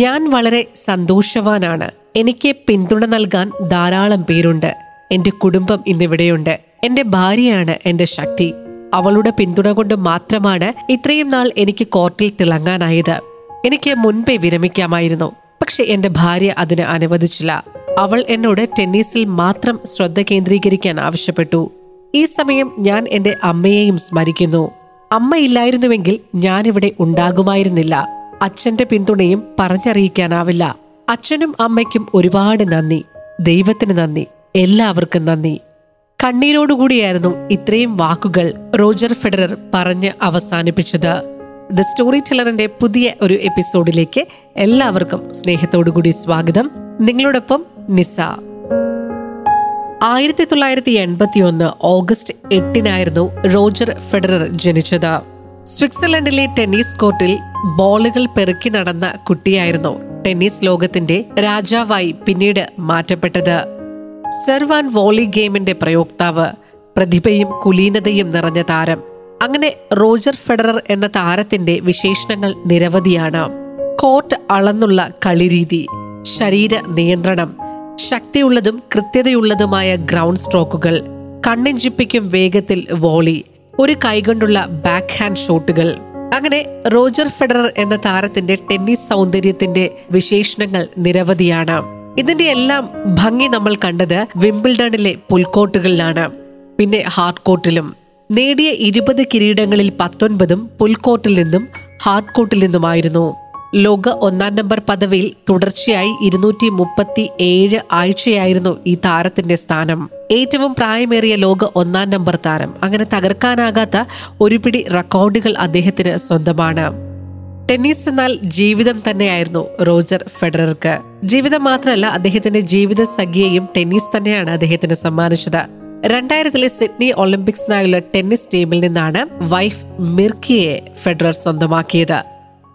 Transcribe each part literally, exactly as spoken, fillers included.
ഞാൻ വളരെ സന്തോഷവാനാണ്. എനിക്ക് പിന്തുണ നൽകാൻ ധാരാളം പേരുണ്ട്. എൻ്റെ കുടുംബം ഇന്നിവിടെയുണ്ട്. എൻ്റെ ഭാര്യയാണ് എൻ്റെ ശക്തി. അവളുടെ പിന്തുണ കൊണ്ട് മാത്രമാണ് ഇത്രയും നാൾ എനിക്ക് കോർട്ടിൽ തിളങ്ങാനായത്. എനിക്ക് മുൻപേ വിരമിക്കാമായിരുന്നു, പക്ഷെ എൻ്റെ ഭാര്യ അതിന് അനുവദിച്ചില്ല. അവൾ എന്നോട് ടെന്നീസിൽ മാത്രം ശ്രദ്ധ കേന്ദ്രീകരിക്കാൻ ആവശ്യപ്പെട്ടു. ഈ സമയം ഞാൻ എൻ്റെ അമ്മയെയും സ്മരിക്കുന്നു. അമ്മയില്ലായിരുന്നുവെങ്കിൽ ഞാനിവിടെ ഉണ്ടാകുമായിരുന്നില്ല. അച്ഛൻ്റെ പിന്തുണയും പറഞ്ഞറിയിക്കാനാവില്ല. അച്ഛനും അമ്മയ്ക്കും ഒരുപാട് നന്ദി. ദൈവത്തിന് നന്ദി. എല്ലാവർക്കും നന്ദി. കണ്ണീരോടുകൂടിയായിരുന്നു ഇത്രയും വാക്കുകൾ റോജർ ഫെഡറർ പറഞ്ഞ് അവസാനിപ്പിച്ചത്. ദ സ്റ്റോറി ടെല്ലറിന്റെ പുതിയ ഒരു എപ്പിസോഡിലേക്ക് എല്ലാവർക്കും സ്നേഹത്തോടു കൂടി സ്വാഗതം. നിങ്ങളോടൊപ്പം നിസ. ആയിരത്തി തൊള്ളായിരത്തി എൺപത്തി ഒന്ന് ഓഗസ്റ്റ് എട്ടിനായിരുന്നു റോജർ ഫെഡറർ ജനിച്ചത്. സ്വിറ്റ്സർലൻഡിലെ ടെന്നീസ് കോർട്ടിൽ ബോളുകൾ പെറുക്കി നടന്ന കുട്ടിയായിരുന്നു ടെന്നീസ് ലോകത്തിന്റെ രാജാവായി പിന്നീട് മാറ്റപ്പെട്ടത്. സെർവ് ആൻഡ് വോളി ഗെയിമിന്റെ പ്രയോക്താവ്, പ്രതിഭയും കുലീനതയും നിറഞ്ഞ താരം. അങ്ങനെ റോജർ ഫെഡറർ എന്ന താരത്തിന്റെ വിശേഷണങ്ങൾ നിരവധിയാണ്. കോർട്ട് അളന്നുള്ള കളിരീതി, ശരീര നിയന്ത്രണം, ശക്തിയുള്ളതും കൃത്യതയുള്ളതുമായ ഗ്രൗണ്ട് സ്ട്രോക്കുകൾ, കണ്ണിഞ്ചിപ്പിക്കും വേഗത്തിൽ വോളി, ഒരു കൈകൊണ്ടുള്ള ബാക്ക് ഹാൻഡ് ഷോട്ടുകൾ. അങ്ങനെ റോജർ ഫെഡറർ എന്ന താരത്തിന്റെ ടെന്നീസ് സൗന്ദര്യത്തിന്റെ വിശേഷണങ്ങൾ നിരവധിയാണ്. ഇതിന്റെ എല്ലാം ഭംഗി നമ്മൾ കണ്ടത് വിംബിൾഡണിലെ പുൽക്കോർട്ടുകളിലാണ്, പിന്നെ ഹാർഡ് കോർട്ടിലും. നേടിയ ഇരുപത് കിരീടങ്ങളിൽ പത്തൊൻപതും പുൽക്കോർട്ടിൽ നിന്നും ഹാർഡ് കോർട്ടിൽ നിന്നുമായിരുന്നു. ലോക ഒന്നാം നമ്പർ പദവിയിൽ തുടർച്ചയായി ഇരുന്നൂറ്റി മുപ്പത്തി ഏഴ് ആഴ്ചയായിരുന്നു ഈ താരത്തിന്റെ സ്ഥാനം. ഏറ്റവും പ്രായമേറിയ ലോക ഒന്നാം നമ്പർ താരം. അങ്ങനെ തകർക്കാനാകാത്ത ഒരുപിടി റെക്കോർഡുകൾ അദ്ദേഹത്തിന് സ്വന്തമാണ്. ടെന്നീസ് എന്നാൽ ജീവിതം തന്നെയായിരുന്നു റോജർ ഫെഡറർക്ക്. ജീവിതം മാത്രമല്ല, അദ്ദേഹത്തിന്റെ ജീവിത സഖിയെയും ടെന്നീസ് തന്നെയാണ് അദ്ദേഹത്തിന് സമ്മാനിച്ചത്. രണ്ടായിരത്തിലെ സിഡ്നി ഒളിമ്പിക്സിനായുള്ള ടെന്നീസ് ടീമിൽ നിന്നാണ് വൈഫ് മിർക്കയെ ഫെഡറർ സ്വന്തമാക്കിയത്.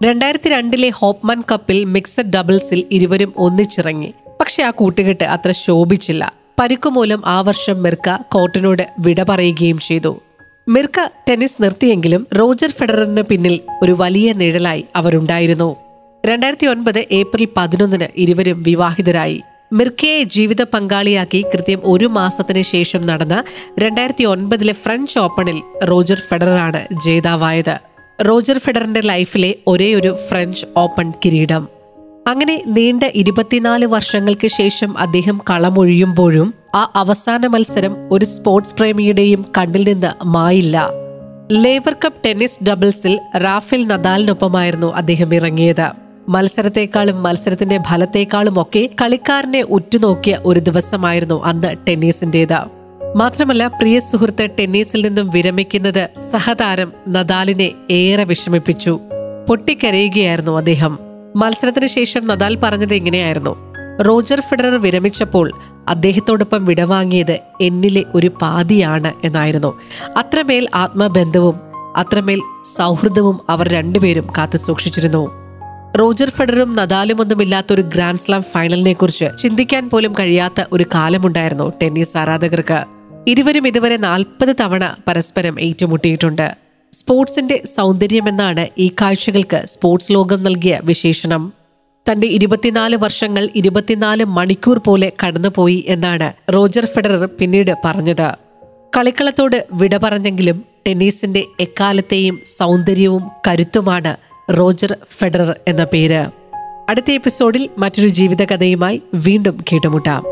രണ്ടായിരത്തി രണ്ടിലെ ഹോപ്മാൻ കപ്പിൽ മിക്സഡ് ഡബിൾസിൽ ഇരുവരും ഒന്നിച്ചിറങ്ങി. പക്ഷെ ആ കൂട്ടുകെട്ട് അത്ര ശോഭിച്ചില്ല. പരിക്കു മൂലം ആ വർഷം മിർക്ക കോർട്ടിനോട് വിട പറയുകയും ചെയ്തു. മിർക്ക ടെന്നീസ് നിർത്തിയെങ്കിലും റോജർ ഫെഡററിന് പിന്നിൽ ഒരു വലിയ നിഴലായി അവരുണ്ടായിരുന്നു. രണ്ടായിരത്തി ഒൻപത് ഏപ്രിൽ പതിനൊന്നിന് ഇരുവരും വിവാഹിതരായി. മിർക്കയെ ജീവിത പങ്കാളിയാക്കി കൃത്യം ഒരു മാസത്തിന് ശേഷം നടന്ന രണ്ടായിരത്തി ഒൻപതിലെ ഫ്രഞ്ച് ഓപ്പണിൽ റോജർ ഫെഡററാണ് ജേതാവായത്. റോജർ ഫെഡറിന്റെ ലൈഫിലെ ഒരേ ഒരു ഫ്രഞ്ച് ഓപ്പൺ കിരീടം. അങ്ങനെ നീണ്ട ഇരുപത്തിനാല് വർഷങ്ങൾക്ക് ശേഷം അദ്ദേഹം കളമൊഴിയുമ്പോഴും ആ അവസാന മത്സരം ഒരു സ്പോർട്സ് പ്രേമിയുടെയും കണ്ണിൽ നിന്ന് മായില്ല. ലേവർ കപ്പ് ടെന്നീസ് ഡബിൾസിൽ റാഫേൽ നദാലിനൊപ്പമായിരുന്നു അദ്ദേഹം ഇറങ്ങിയത്. മത്സരത്തെക്കാളും മത്സരത്തിന്റെ ഫലത്തെക്കാളും ഒക്കെ കളിക്കാരനെ ഉറ്റുനോക്കിയ ഒരു ദിവസമായിരുന്നു അന്ന് ടെന്നീസിന്റേത്. മാത്രമല്ല, പ്രിയ സുഹൃത്ത് ടെന്നീസിൽ നിന്നും വിരമിക്കുന്നത് സഹതാരം നദാലിനെ ഏറെ വിഷമിപ്പിച്ചു. പൊട്ടിക്കരയുകയായിരുന്നു അദ്ദേഹം. മത്സരത്തിന് ശേഷം നദാൽ പറഞ്ഞത് ഇങ്ങനെയായിരുന്നു: റോജർ ഫെഡറർ വിരമിച്ചപ്പോൾ അദ്ദേഹത്തോടൊപ്പം വിടവാങ്ങിയത് എന്നിലെ ഒരു പാതിയാണ് എന്നായിരുന്നു. അത്രമേൽ ആത്മബന്ധവും അത്രമേൽ സൗഹൃദവും അവർ രണ്ടുപേരും കാത്തു സൂക്ഷിച്ചിരുന്നു. റോജർ ഫെഡററും നദാലും ഒന്നുമില്ലാത്ത ഒരു ഗ്രാൻഡ് സ്ലാം ഫൈനലിനെ കുറിച്ച് ചിന്തിക്കാൻ പോലും കഴിയാത്ത ഒരു കാലമുണ്ടായിരുന്നു ടെന്നീസ് ആരാധകർക്ക്. ഇരുവരും ഇതുവരെ നാൽപ്പത് തവണ പരസ്പരം ഏറ്റുമുട്ടിയിട്ടുണ്ട്. സ്പോർട്സിന്റെ സൗന്ദര്യമെന്നാണ് ഈ കാഴ്ചകൾക്ക് സ്പോർട്സ് ലോകം നൽകിയ വിശേഷണം. തന്റെ ഇരുപത്തിനാല് വർഷങ്ങൾ ഇരുപത്തിനാല് മണിക്കൂർ പോലെ കടന്നുപോയി എന്നാണ് റോജർ ഫെഡറർ പിന്നീട് പറഞ്ഞത്. കളിക്കളത്തോട് വിട പറഞ്ഞെങ്കിലും ടെന്നീസിന്റെ എക്കാലത്തെയും സൗന്ദര്യവും കരുത്തുമാണ് റോജർ ഫെഡറർ എന്ന പേര്. അടുത്ത എപ്പിസോഡിൽ മറ്റൊരു ജീവിതകഥയുമായി വീണ്ടും കേട്ടുമുട്ടാം.